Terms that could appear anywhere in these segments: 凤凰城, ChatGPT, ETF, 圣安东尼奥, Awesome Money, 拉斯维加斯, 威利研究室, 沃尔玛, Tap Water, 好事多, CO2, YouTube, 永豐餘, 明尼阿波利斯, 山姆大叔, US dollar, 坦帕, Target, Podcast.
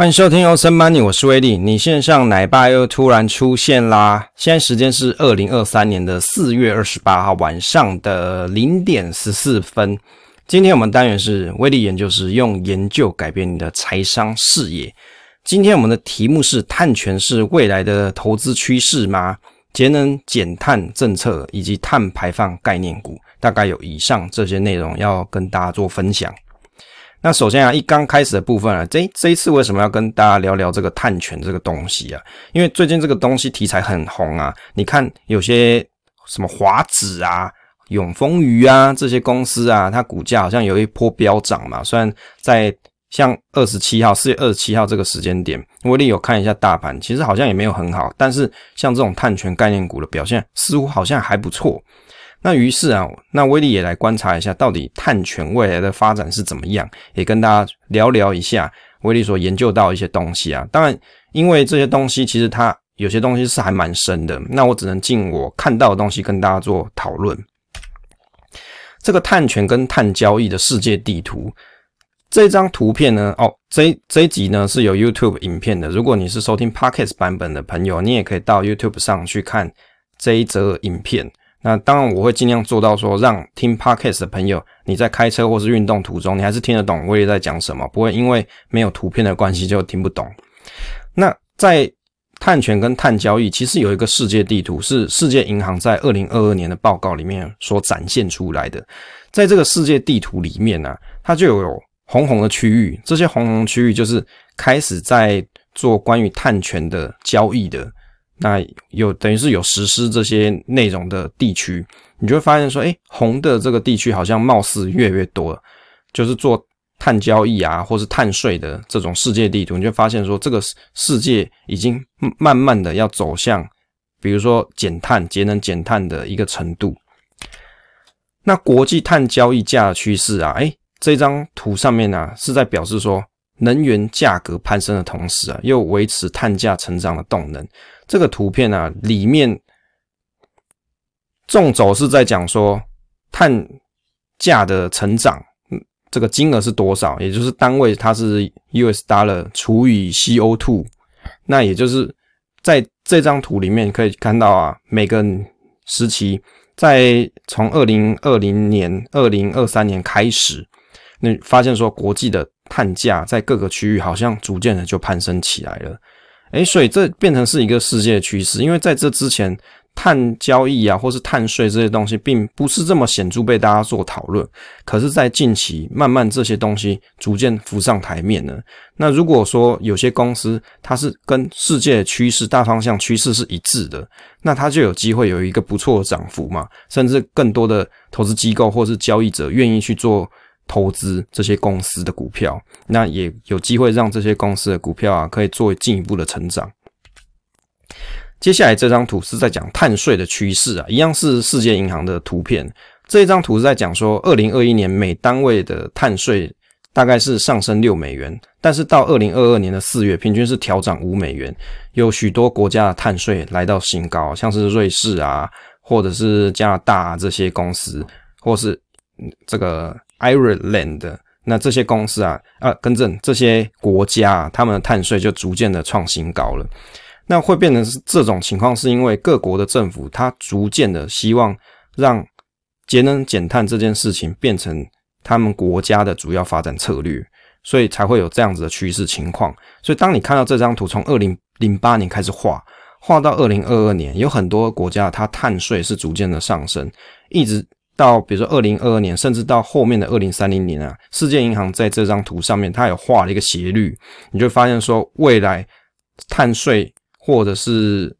欢迎收听 Awesome Money， 我是威利。你线上奶爸又突然出现啦！现在时间是2023年的4月28号晚上的0点14分。今天我们单元是威利研究室，用研究改变你的财商视野。今天我们的题目是碳权是未来的投资趋势吗？节能减碳政策以及碳排放概念股，大概有以上这些内容要跟大家做分享。那首先啊，一刚开始的部分啊，这一次为什么要跟大家聊聊这个碳权这个东西啊？因为最近这个东西题材很红啊，你看有些什么华指啊、永丰余啊这些公司啊，它股价好像有一波飙涨嘛，虽然在像27号 ,4 月27号这个时间点，威利有看一下大盘，其实好像也没有很好，但是像这种碳权概念股的表现似乎好像还不错。那于是啊，那威利也来观察一下到底碳权未来的发展是怎么样，也跟大家聊聊一下威利所研究到一些东西啊。当然因为这些东西其实它有些东西是还蛮深的，那我只能尽我看到的东西跟大家做讨论。这个碳权跟碳交易的世界地图这张图片呢，这一集呢是有 YouTube 影片的。如果你是收听 Podcast 版本的朋友，你也可以到 YouTube 上去看这一则影片。那当然我会尽量做到说，让听 Podcast 的朋友你在开车或是运动途中，你还是听得懂威利在讲什么，不会因为没有图片的关系就听不懂。那在碳权跟碳交易其实有一个世界地图，是世界银行在2022年的报告里面所展现出来的。在这个世界地图里面啊，它就有红红的区域，这些红红区域就是开始在做关于碳权的交易的，那有等于是有实施这些内容的地区，你就会发现说，红的这个地区好像貌似越来越多了，就是做碳交易啊，或是碳税的这种世界地图，你就发现说，这个世界已经慢慢的要走向，比如说减碳、节能减碳的一个程度。那国际碳交易价的趋势啊，这张图上面啊，是在表示说能源价格攀升的同时啊，又维持碳价成长的动能。这个图片啊，里面纵轴是在讲说碳价的成长，这个金额是多少，也就是单位它是 US dollar 除以 CO2。那也就是在这张图里面可以看到啊，每个时期在从2020年、2023年开始，那发现说国际的碳价在各个区域好像逐渐的就攀升起来了。所以这变成是一个世界的趋势，因为在这之前碳交易啊或是碳税这些东西并不是这么显著被大家做讨论，可是在近期慢慢这些东西逐渐浮上台面了。那如果说有些公司它是跟世界的趋势大方向趋势是一致的，那它就有机会有一个不错的涨幅嘛，甚至更多的投资机构或是交易者愿意去做投资这些公司的股票，那也有机会让这些公司的股票啊可以做进一步的成长。接下来这张图是在讲碳税的趋势啊，一样是世界银行的图片。这一张图是在讲说2021年每单位的碳税大概是上升$6，但是到2022年的4月平均是调涨$5，有许多国家的碳税来到新高，像是瑞士啊或者是加拿大啊这些公司，或是这个Ireland， 那这些公司啊更正，这些国家啊，他们的碳税就逐渐的创新高了。那会变成是这种情况，是因为各国的政府它逐渐的希望让节能减碳这件事情变成他们国家的主要发展策略，所以才会有这样子的趋势情况。所以当你看到这张图从2008年开始画到2022年，有很多国家它碳税是逐渐的上升，一直到比如说2022年甚至到后面的2030年啊，世界银行在这张图上面它有画了一个斜率，你就发现说未来碳税或者是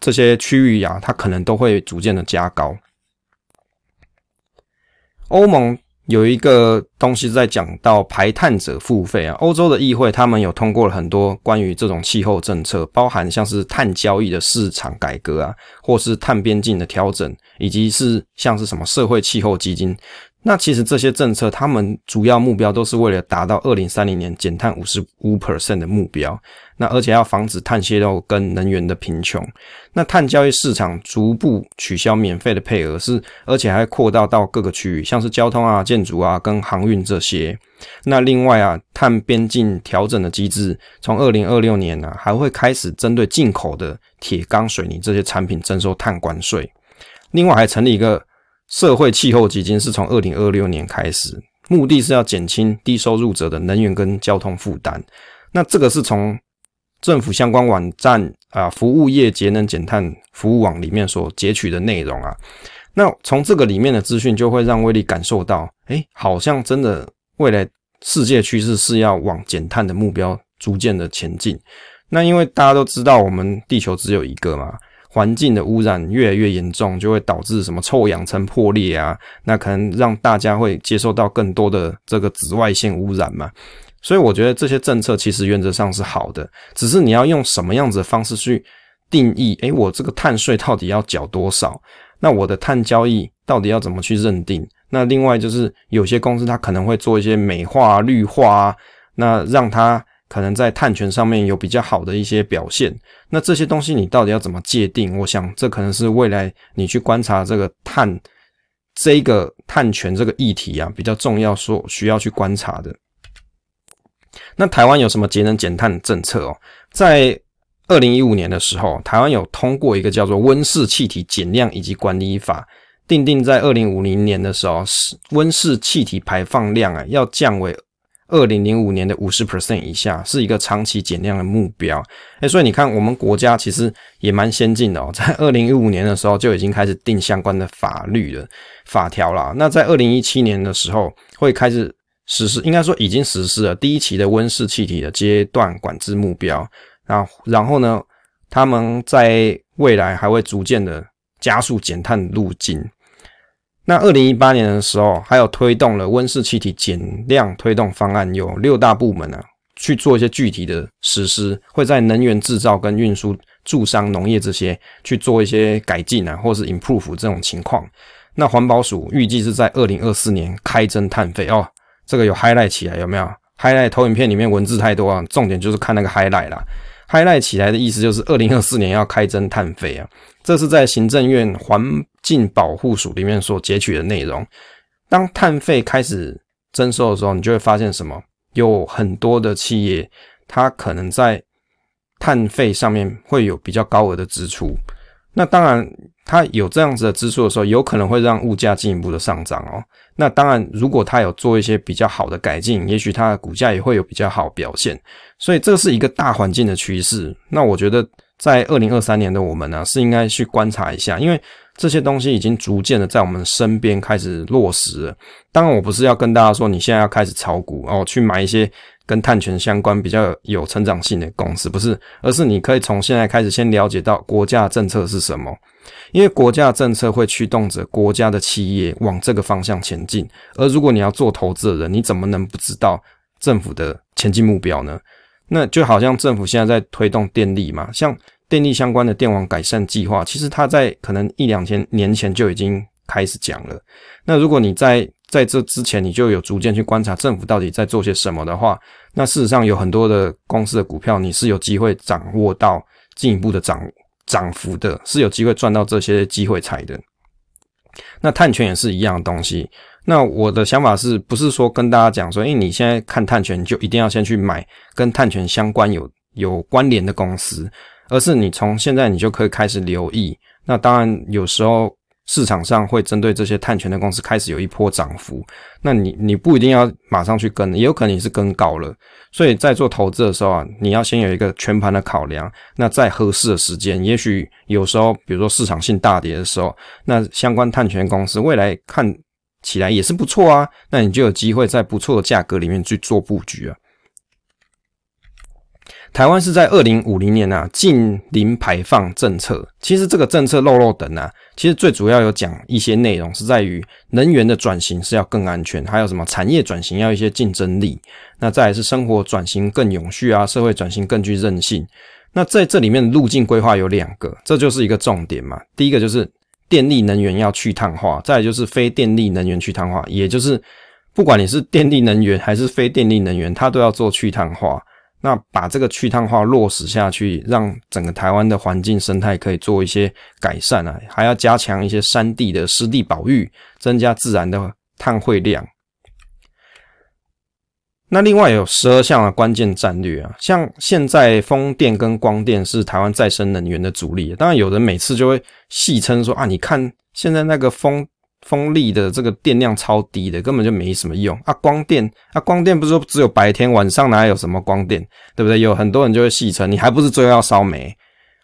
这些区域啊，它可能都会逐渐的加高。欧盟有一个东西在讲到排碳者付费啊，欧洲的议会他们有通过了很多关于这种气候政策，包含像是碳交易的市场改革啊，或是碳边境的调整，以及是像是什么社会气候基金，那其实这些政策他们主要目标都是为了达到2030年减碳 55% 的目标，那而且要防止碳泄漏跟能源的贫穷。那碳交易市场逐步取消免费的配额是，而且还会扩大到各个区域，像是交通啊、建筑啊跟航运这些。那另外啊，碳边境调整的机制从2026年啊还会开始针对进口的铁钢、水泥这些产品征收碳关税。另外还成立一个社会气候基金，是从2026年开始，目的是要减轻低收入者的能源跟交通负担。那这个是从政府相关网站服务业节能减碳服务网里面所截取的内容啊。那从这个里面的资讯就会让威力感受到，好像真的未来世界趋势是要往减碳的目标逐渐的前进。那因为大家都知道我们地球只有一个嘛，环境的污染越来越严重，就会导致什么臭氧层破裂啊，那可能让大家会接受到更多的这个紫外线污染嘛。所以我觉得这些政策其实原则上是好的，只是你要用什么样子的方式去定义，我这个碳税到底要缴多少，那我的碳交易到底要怎么去认定。那另外就是有些公司它可能会做一些美化、绿化啊，那让它可能在碳权上面有比较好的一些表现，那这些东西你到底要怎么界定？我想这可能是未来你去观察这个碳权这个议题啊比较重要所需要去观察的。那台湾有什么节能减碳政策哦？在2015年的时候，台湾有通过一个叫做温室气体减量以及管理法，订定在2050年的时候温室气体排放量啊要降为2005年的 50% 以下，是一个长期减量的目标。所以你看我们国家其实也蛮先进的哦，在2015年的时候就已经开始定相关的法律了、法条啦。那在2017年的时候会开始实施，应该说已经实施了第一期的温室气体的阶段管制目标。然后呢，他们在未来还会逐渐的加速减碳路径。那2018年的时候还有推动了温室气体减量推动方案，有6大部门啊去做一些具体的实施，会在能源、制造跟运输、住商、农业这些去做一些改进啊，或是 improve 这种情况。那环保署预计是在2024年开征碳费哦，这个有 highlight 起来，有没有 highlight？ 投影片里面文字太多啊，重点就是看那个 highlight 啦。highlight 起来的意思就是2024年要开征碳费啊，这是在行政院环境保护署里面所截取的内容。当碳费开始征收的时候，你就会发现什么？有很多的企业，它可能在碳费上面会有比较高额的支出。那当然，它有这样子的支出的时候，有可能会让物价进一步的上涨哦。那当然，如果它有做一些比较好的改进，也许它的股价也会有比较好表现。所以这是一个大环境的趋势。那我觉得在2023年的我们是应该去观察一下，因为这些东西已经逐渐的在我们身边开始落实了。当然我不是要跟大家说你现在要开始炒股哦，去买一些跟碳权相关比较有成长性的公司，不是，而是你可以从现在开始先了解到国家的政策是什么，因为国家的政策会驱动着国家的企业往这个方向前进。而如果你要做投资的人，你怎么能不知道政府的前进目标呢？那就好像政府现在在推动电力嘛，像电力相关的电网改善计划，其实它在可能1-2年前就已经开始讲了。那如果你在这之前你就有逐渐去观察政府到底在做些什么的话，那事实上有很多的公司的股票你是有机会掌握到进一步的涨幅的，是有机会赚到这些机会财的。那碳权也是一样的东西。那我的想法是不是说跟大家讲说你现在看碳权你就一定要先去买跟碳权相关有关联的公司，而是你从现在你就可以开始留意。那当然有时候市场上会针对这些碳权的公司开始有一波涨幅，那你不一定要马上去跟，也有可能你是跟高了。所以在做投资的时候你要先有一个全盘的考量，那在合适的时间，也许有时候比如说市场性大跌的时候，那相关碳权公司未来看起来也是不错啊，那你就有机会在不错的价格里面去做布局啊。台湾是在2050年近零排放政策，其实这个政策漏等其实最主要有讲一些内容是在于能源的转型是要更安全，还有什么产业转型要一些竞争力，那再来是生活转型更永续啊，社会转型更具韧性。那在这里面路径规划有2个，这就是一个重点嘛。第一个就是电力能源要去碳化，再来就是非电力能源去碳化，也就是不管你是电力能源还是非电力能源，它都要做去碳化。那把这个去碳化落实下去，让整个台湾的环境生态可以做一些改善啊，还要加强一些山地的湿地保育，增加自然的碳汇量。那另外有12项的关键战略啊，像现在风电跟光电是台湾再生能源的主力，当然有人每次就会戏称说啊，你看现在那个风力的这个电量超低的，根本就没什么用啊。光电不是说只有白天，晚上哪有什么光电，对不对？有很多人就会戏称你还不是最后要烧煤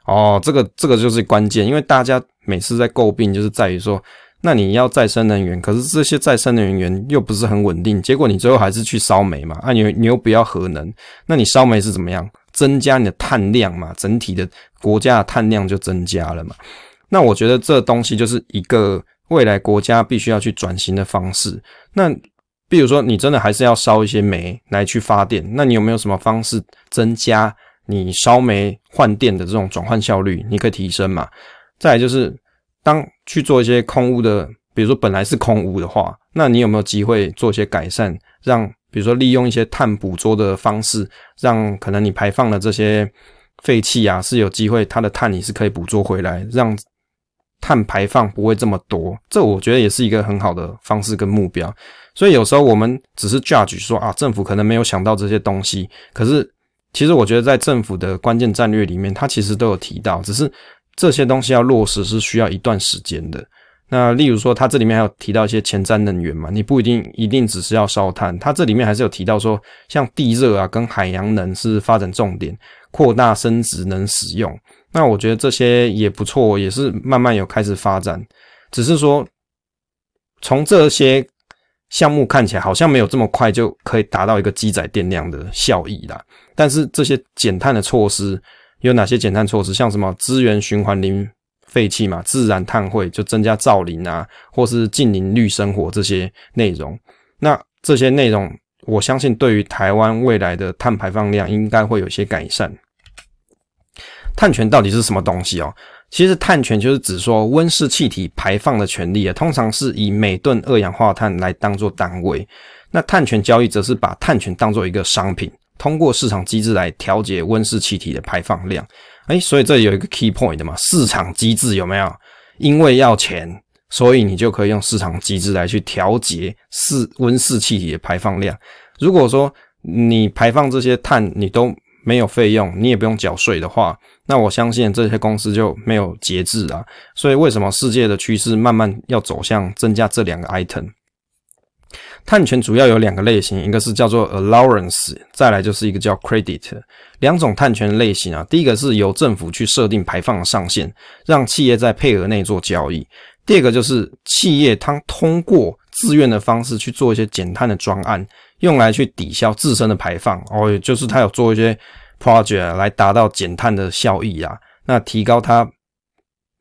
哦，这个就是关键，因为大家每次在诟病就是在于说，那你要再生能源，可是这些再生能源又不是很稳定，结果你最后还是去烧煤嘛，啊你又不要核能，那你烧煤是怎么样？增加你的碳量嘛，整体的国家的碳量就增加了嘛。那我觉得这东西就是一个未来国家必须要去转型的方式。那比如说你真的还是要烧一些煤来去发电，那你有没有什么方式增加你烧煤换电的这种转换效率？你可以提升嘛。再来就是当去做一些空污的，比如说本来是空污的话，那你有没有机会做一些改善，让比如说利用一些碳捕捉的方式，让可能你排放的这些废气啊是有机会它的碳你是可以捕捉回来，让碳排放不会这么多。这我觉得也是一个很好的方式跟目标。所以有时候我们只是 judge 说啊，政府可能没有想到这些东西，可是其实我觉得在政府的关键战略里面它其实都有提到，只是这些东西要落实是需要一段时间的。那例如说它这里面还有提到一些前瞻能源嘛，你不一定只是要烧碳，它这里面还是有提到说像地热啊跟海洋能是发展重点，扩大生质能使用。那我觉得这些也不错，也是慢慢有开始发展，只是说从这些项目看起来好像没有这么快就可以达到一个机载电量的效益啦。但是这些减碳的措施有哪些减碳措施？像什么资源循环零废弃嘛，自然碳汇，就增加造林啊，或是近邻绿生活这些内容。那这些内容，我相信对于台湾未来的碳排放量应该会有一些改善。碳权到底是什么东西哦？其实碳权就是指说温室气体排放的权利啊，通常是以每吨二氧化碳来当作单位。那碳权交易则是把碳权当作一个商品，通过市场机制来调节温室气体的排放量。所以这里有一个 key point 的嘛，市场机制有没有？因为要钱，所以你就可以用市场机制来去调节温室气体的排放量。如果说你排放这些碳你都没有费用，你也不用缴税的话，那我相信这些公司就没有节制啦。所以为什么世界的趋势慢慢要走向增加这两个 item？碳权主要有两个类型，一个是叫做 allowance， 再来就是一个叫 credit。 两种碳权类型啊，第一个是由政府去设定排放的上限，让企业在配额内做交易。第二个就是企业它通过自愿的方式去做一些减碳的专案，用来去抵消自身的排放哦，也就是它有做一些 project 来达到减碳的效益啊。那提高它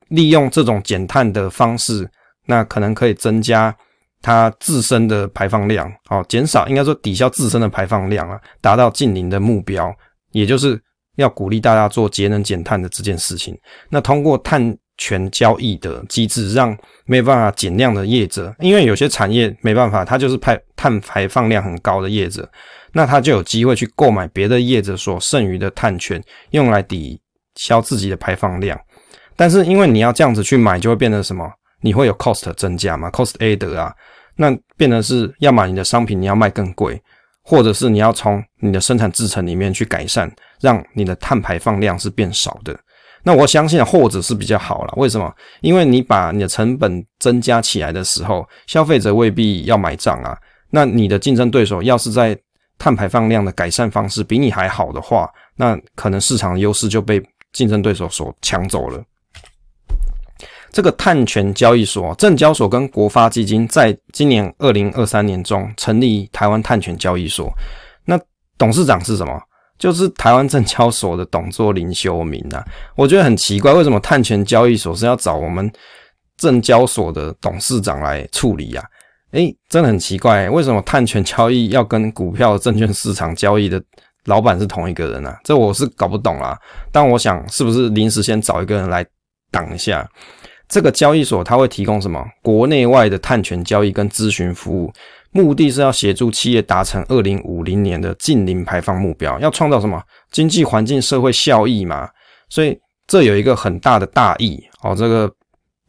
利用这种减碳的方式，那可能可以增加它自身的排放量，减少，应该说抵消自身的排放量啊，达到净零的目标，也就是要鼓励大家做节能减碳的这件事情。那通过碳权交易的机制，让没办法减量的业者，因为有些产业没办法，它就是碳排放量很高的业者，那他就有机会去购买别的业者所剩余的碳权，用来抵消自己的排放量。但是因为你要这样子去买，就会变成什么？你会有 cost 增加嘛 ，cost add 啊，那变成是要么你的商品你要卖更贵，或者是你要从你的生产制程里面去改善，让你的碳排放量是变少的。那我相信后者是比较好啦，为什么？因为你把你的成本增加起来的时候，消费者未必要买账啊。那你的竞争对手要是在碳排放量的改善方式比你还好的话，那可能市场的优势就被竞争对手所抢走了。这个碳权交易所，证交所跟国发基金在今年2023年中成立台湾碳权交易所。那董事长是什么？就是台湾证交所的董座林修明啊。我觉得很奇怪，为什么碳权交易所是要找我们证交所的董事长来处理啊？真的很奇怪，为什么碳权交易要跟股票证券市场交易的老板是同一个人啊？这我是搞不懂啦。但我想是不是临时先找一个人来挡一下。这个交易所它会提供什么？国内外的碳权交易跟咨询服务，目的是要协助企业达成2050年的净零排放目标，要创造什么经济环境社会效益嘛。所以这有一个很大的大义哦，这个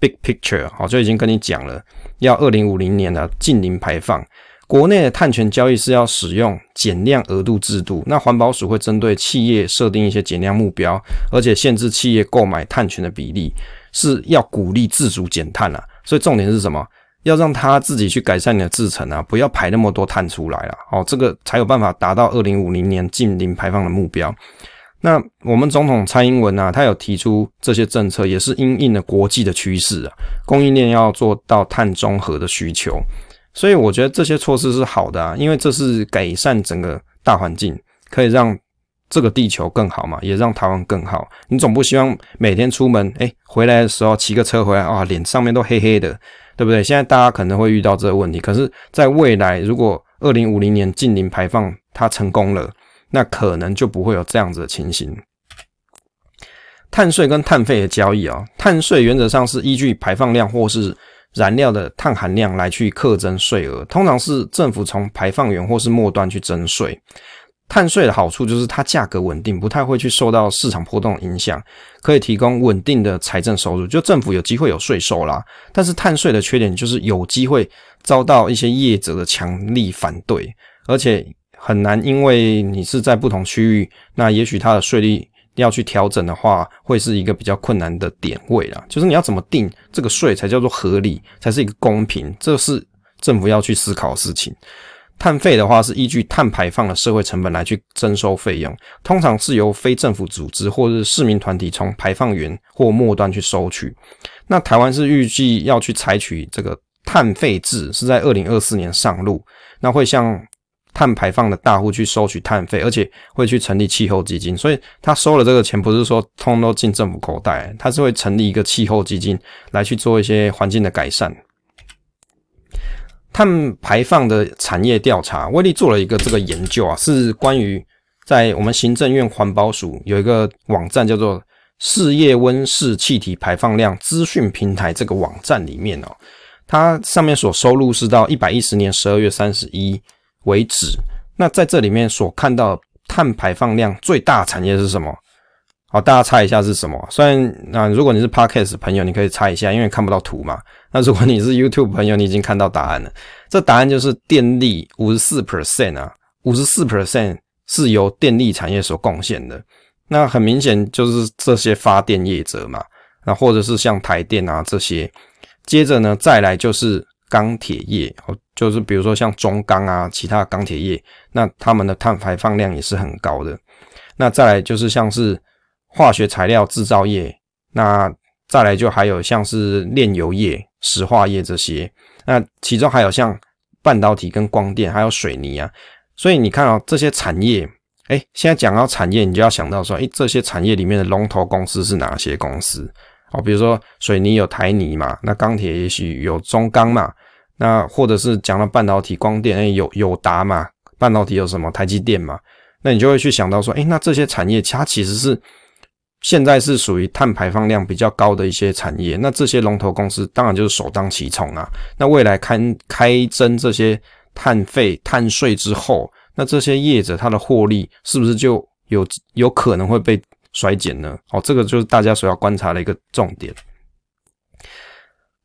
big picture 哦就已经跟你讲了，要2050年的净零排放。国内的碳权交易是要使用减量额度制度，那环保署会针对企业设定一些减量目标，而且限制企业购买碳权的比例，是要鼓励自主减碳啦。所以重点是什么？要让他自己去改善你的制程啊，不要排那么多碳出来啦。哦，这个才有办法达到2050年净零排放的目标。那我们总统蔡英文啊，他有提出这些政策，也是因应了国际的趋势啊，供应链要做到碳中和的需求。所以我觉得这些措施是好的啊，因为这是改善整个大环境，可以让这个地球更好嘛，也让台湾更好。你总不希望每天出门回来的时候骑个车回来啊，脸上面都黑黑的，对不对？现在大家可能会遇到这个问题，可是在未来如果2050年净零排放它成功了，那可能就不会有这样子的情形。碳税跟碳费的交易啊，碳税原则上是依据排放量或是燃料的碳含量来去课征税额，通常是政府从排放源或是末端去征税。碳税的好处就是它价格稳定，不太会去受到市场波动影响，可以提供稳定的财政收入，就政府有机会有税收啦。但是碳税的缺点就是有机会遭到一些业者的强力反对，而且很难，因为你是在不同区域，那也许它的税率要去调整的话，会是一个比较困难的点位啦。就是你要怎么定这个税才叫做合理，才是一个公平，这是政府要去思考的事情。碳费的话是依据碳排放的社会成本来去征收费用，通常是由非政府组织或是市民团体从排放源或末端去收取。那台湾是预计要去采取这个碳费制，是在2024年上路，那会向碳排放的大户去收取碳费，而且会去成立气候基金。所以他收了这个钱不是说通都进政府口袋，他是会成立一个气候基金来去做一些环境的改善。碳排放的产业调查，威力做了一个这个研究啊，是关于在我们行政院环保署有一个网站叫做事业温室气体排放量资讯平台，这个网站里面哦，它上面所收录是到110年12月31为止。那在这里面所看到的碳排放量最大产业是什么？好，大家猜一下是什么？虽然如果你是 Podcast 朋友你可以猜一下，因为看不到图嘛。那如果你是 YouTube 朋友你已经看到答案了，这答案就是电力 54% 啊， 54% 是由电力产业所贡献的。那很明显就是这些发电业者嘛，那或者是像台电啊这些。接着呢，再来就是钢铁业，就是比如说像中钢啊，其他钢铁业，那他们的碳排放量也是很高的。那再来就是像是化学材料制造业，那再来就还有像是炼油业、石化业这些，那其中还有像半导体跟光电还有水泥啊。所以你看哦，这些产业现在讲到产业你就要想到说这些产业里面的龙头公司是哪些公司。好，比如说水泥有台泥嘛，那钢铁也许有中钢嘛，那或者是讲到半导体光电有达嘛，半导体有什么台积电嘛，那你就会去想到说那这些产业它其实是现在是属于碳排放量比较高的一些产业，那这些龙头公司当然就是首当其冲啊。那未来开征这些碳费碳税之后，那这些业者它的获利是不是就有可能会被衰减呢？这个就是大家所要观察的一个重点。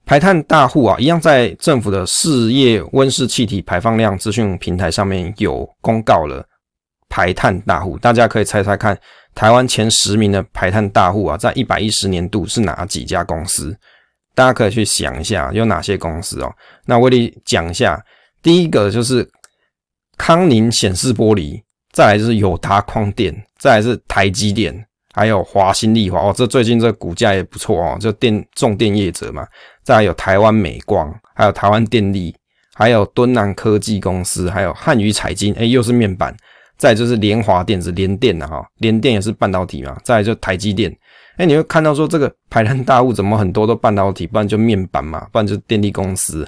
排碳大户啊，一样在政府的事业温室气体排放量资讯平台上面有公告了排碳大户，大家可以猜猜看，台湾前10名的排碳大户啊，在110年度是哪几家公司？大家可以去想一下有哪些公司哦。那威力讲一下，第一个就是康宁显示玻璃，再来就是友达光电，再来是台积电。还有华新丽华这最近这股价也不错就重电业者嘛。再来有台湾美光，还有台湾电力，还有敦南科技公司，还有汉宇彩晶又是面板。再来就是联华电子联电啊联电也是半导体嘛。再来就台积电。你会看到说这个排碳大户怎么很多都半导体，不然就面板嘛，不然就电力公司。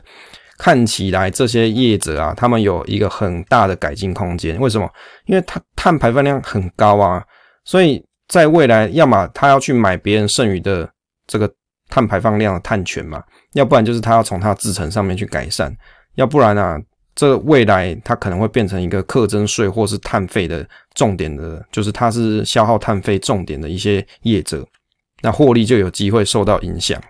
看起来这些业者啊，他们有一个很大的改进空间。为什么？因为它碳排放量很高啊，所以在未来，要么他要去买别人剩余的这个碳排放量的碳权嘛，要不然就是它要从它的制程上面去改善，要不然啊，这未来它可能会变成一个课征税或是碳费的重点的，就是它是消耗碳费重点的一些业者，那获利就有机会受到影响。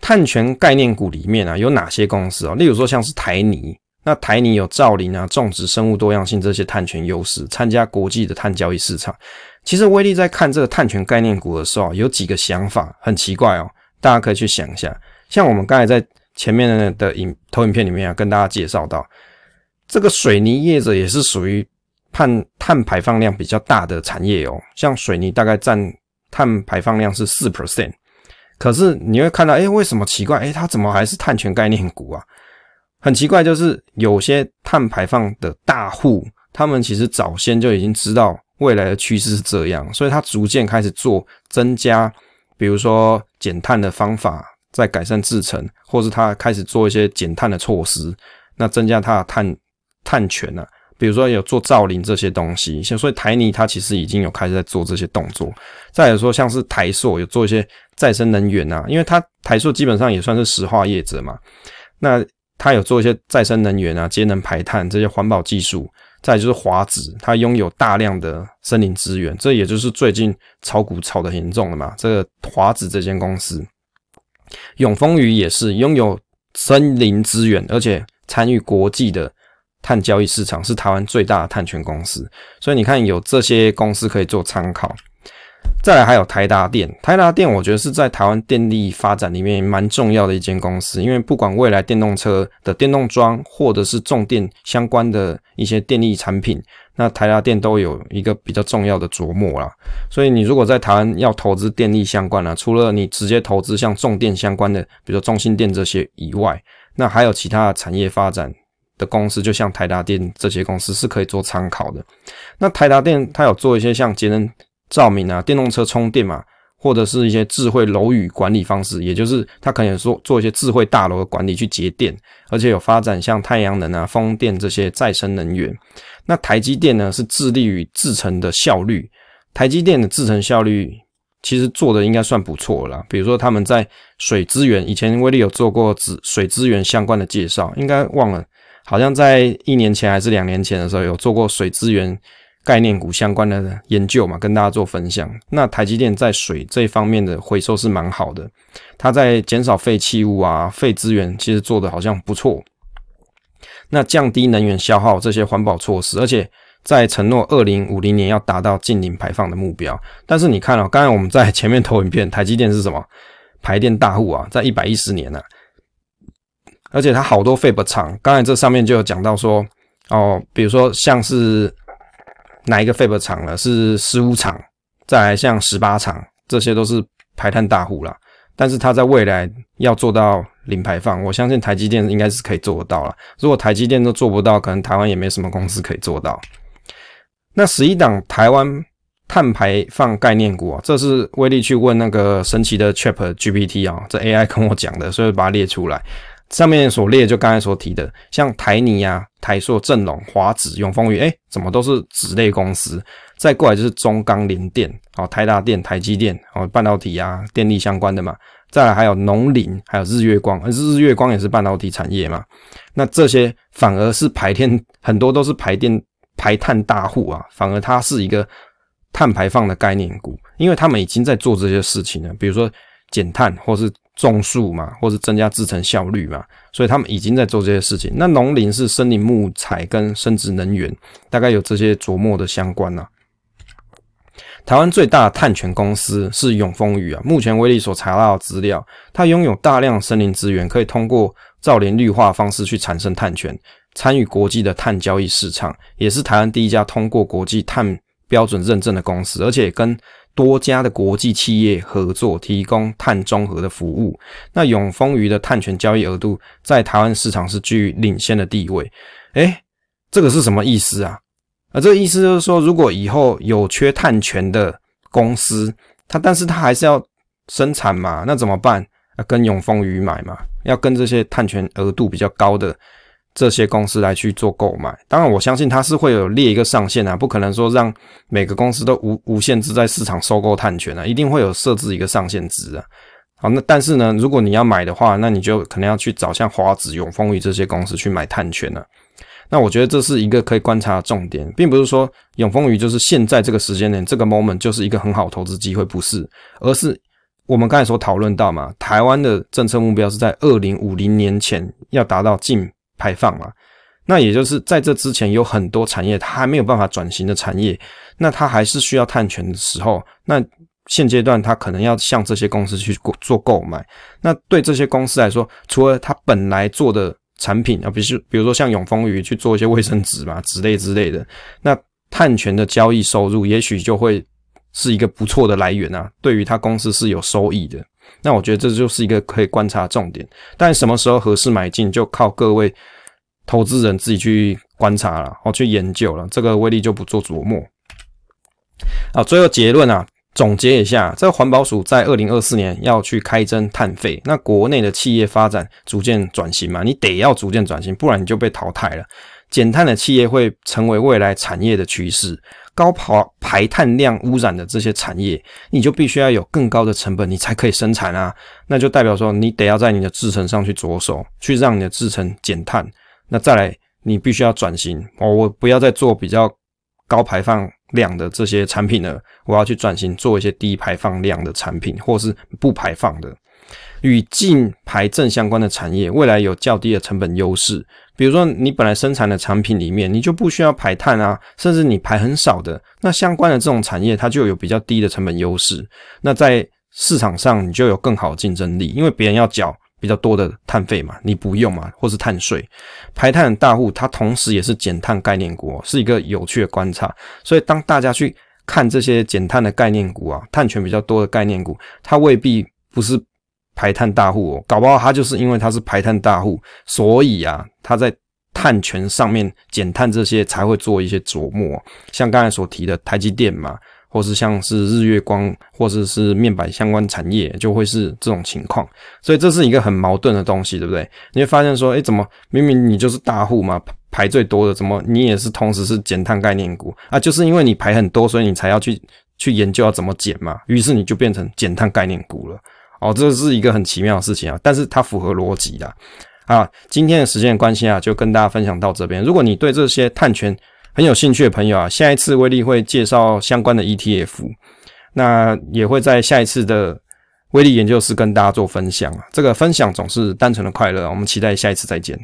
碳权概念股里面啊，有哪些公司啊？例如说像是台泥，那台泥有造林啊、种植生物多样性这些碳权优势，参加国际的碳交易市场。其实威力在看这个碳权概念股的时候，有几个想法很奇怪哦，大家可以去想一下。像我们刚才在前面的投影片里面啊，跟大家介绍到，这个水泥业者也是属于碳排放量比较大的产业哦，像水泥大概占碳排放量是 4%。可是你会看到，为什么奇怪？它怎么还是碳权概念股啊？很奇怪，就是有些碳排放的大户，他们其实早先就已经知道未来的趋势是这样，所以他逐渐开始做增加，比如说减碳的方法，在改善制程，或是他开始做一些减碳的措施，那增加他的碳权啊。比如说有做造林这些东西，所以台泥它其实已经有开始在做这些动作。再来说像是台塑有做一些再生能源啊，因为它台塑基本上也算是石化业者嘛，那它有做一些再生能源啊、节能排碳这些环保技术。再来就是华指，它拥有大量的森林资源，这也就是最近炒股炒得严重了嘛，这个华指这间公司。永丰余也是拥有森林资源，而且参与国际的碳交易市场，是台湾最大的碳权公司，所以你看有这些公司可以做参考。再来还有台达电，台达电我觉得是在台湾电力发展里面蛮重要的一间公司，因为不管未来电动车的电动桩或者是重电相关的一些电力产品，那台达电都有一个比较重要的琢磨啦。所以你如果在台湾要投资电力相关啦，除了你直接投资像重电相关的，比如说中兴电这些以外，那还有其他的产业发展的公司，就像台达电这些公司是可以做参考的。那台达电它有做一些像节能照明啊、电动车充电嘛，或者是一些智慧楼宇管理方式，也就是它可能做一些智慧大楼的管理去节电，而且有发展像太阳能啊、风电这些再生能源。那台积电呢，是致力于制程的效率，台积电的制程效率其实做的应该算不错啦，比如说他们在水资源，以前威力有做过水资源相关的介绍，应该忘了。好像在1年前还是2年前的时候，有做过水资源概念股相关的研究嘛，跟大家做分享。那台积电在水这一方面的回收是蛮好的，它在减少废弃物啊、废资源，其实做的好像不错。那降低能源消耗这些环保措施，而且在承诺2050年要达到净零排放的目标。但是你看哦，刚才我们在前面投影片，台积电是什么？排电大户啊，在110年啊。而且它好多废不厂，刚才这上面就有讲到说，比如说像是哪一个废不厂了，是15厂，再来像18厂，这些都是排碳大户啦。但是它在未来要做到零排放，我相信台积电应该是可以做得到啦。如果台积电都做不到，可能台湾也没什么公司可以做到。那11档台湾碳排放概念股啊，这是威力去问那个神奇的 ChatGPT 啊，这 AI 跟我讲的，所以把它列出来。上面所列就刚才所提的，像台泥啊、台塑、正隆、华指、永丰余，怎么都是纸类公司。再过来就是中钢、联电、台达电、台积电、半导体啊、电力相关的嘛。再来还有农林，还有日月光，日月光也是半导体产业嘛。那这些反而是很多都是排碳大户啊，反而它是一个碳排放的概念股，因为他们已经在做这些事情了，比如说减碳或是种树嘛，或是增加制程效率嘛，所以他们已经在做这些事情。那农林是森林木材跟生质能源，大概有这些琢磨的相关啦。台湾最大的碳权公司是永丰余啊，目前威力所查到的资料，它拥有大量森林资源，可以通过造林绿化方式去产生碳权，参与国际的碳交易市场，也是台湾第一家通过国际碳标准认证的公司，而且跟多家的国际企业合作，提供碳中和的服务。那永丰余的碳权交易额度在台湾市场是居于领先的地位。这个是什么意思啊？这个意思就是说，如果以后有缺碳权的公司，但是它还是要生产嘛，那怎么办？跟永丰余买嘛，要跟这些碳权额度比较高的这些公司来去做购买。当然我相信它是会有列一个上限啊，不可能说让每个公司都无限制在市场收购碳权啊，一定会有设置一个上限值啊。好，那但是呢，如果你要买的话，那你就可能要去找像华指、永丰余这些公司去买碳权啊。那我觉得这是一个可以观察的重点，并不是说永丰余就是现在这个时间点这个 moment 就是一个很好投资机会，不是，而是我们刚才所讨论到嘛，台湾的政策目标是在2050年前要达到净排放嘛，那也就是在这之前有很多产业它还没有办法转型的产业，那它还是需要碳权的时候，那现阶段它可能要向这些公司去做购买。那对这些公司来说，除了它本来做的产品啊，比如说像永丰余去做一些卫生纸嘛之类的，那碳权的交易收入也许就会是一个不错的来源啊，对于他公司是有收益的。那我觉得这就是一个可以观察重点，但什么时候合适买进就靠各位投资人自己去观察啦，去研究啦，这个威力就不做琢磨。好，最后结论啊，总结一下，这个环保署在2024年要去开征碳费，那国内的企业发展逐渐转型嘛，你得要逐渐转型，不然你就被淘汰了。减碳的企业会成为未来产业的趋势，高排碳量污染的这些产业，你就必须要有更高的成本，你才可以生产啊。那就代表说，你得要在你的制程上去着手，去让你的制程减碳。那再来，你必须要转型哦，我不要再做比较高排放量的这些产品了，我要去转型做一些低排放量的产品，或是不排放的。与净排正相关的产业，未来有较低的成本优势。比如说你本来生产的产品里面，你就不需要排碳啊，甚至你排很少的，那相关的这种产业它就有比较低的成本优势，那在市场上你就有更好的竞争力，因为别人要缴比较多的碳费嘛，你不用嘛，或是碳税。排碳的大户它同时也是减碳概念股，是一个有趣的观察。所以当大家去看这些减碳的概念股啊，碳权比较多的概念股，它未必不是排碳大户哦，搞不好他就是因为他是排碳大户，所以啊，他在碳权上面减碳这些才会做一些琢磨，像刚才所提的台积电嘛，或是像是日月光，或者是面板相关产业，就会是这种情况。所以这是一个很矛盾的东西，对不对？你会发现说，怎么明明你就是大户嘛，排最多的，怎么你也是同时是减碳概念股啊？就是因为你排很多，所以你才要去研究要怎么减嘛，于是你就变成减碳概念股了。哦，这是一个很奇妙的事情啊，但是它符合逻辑啦。啊，今天的时间的关系啊，就跟大家分享到这边。如果你对这些碳权很有兴趣的朋友啊，下一次威力会介绍相关的 ETF， 那也会在下一次的威力研究室跟大家做分享啊。这个分享总是单纯的快乐，我们期待下一次再见。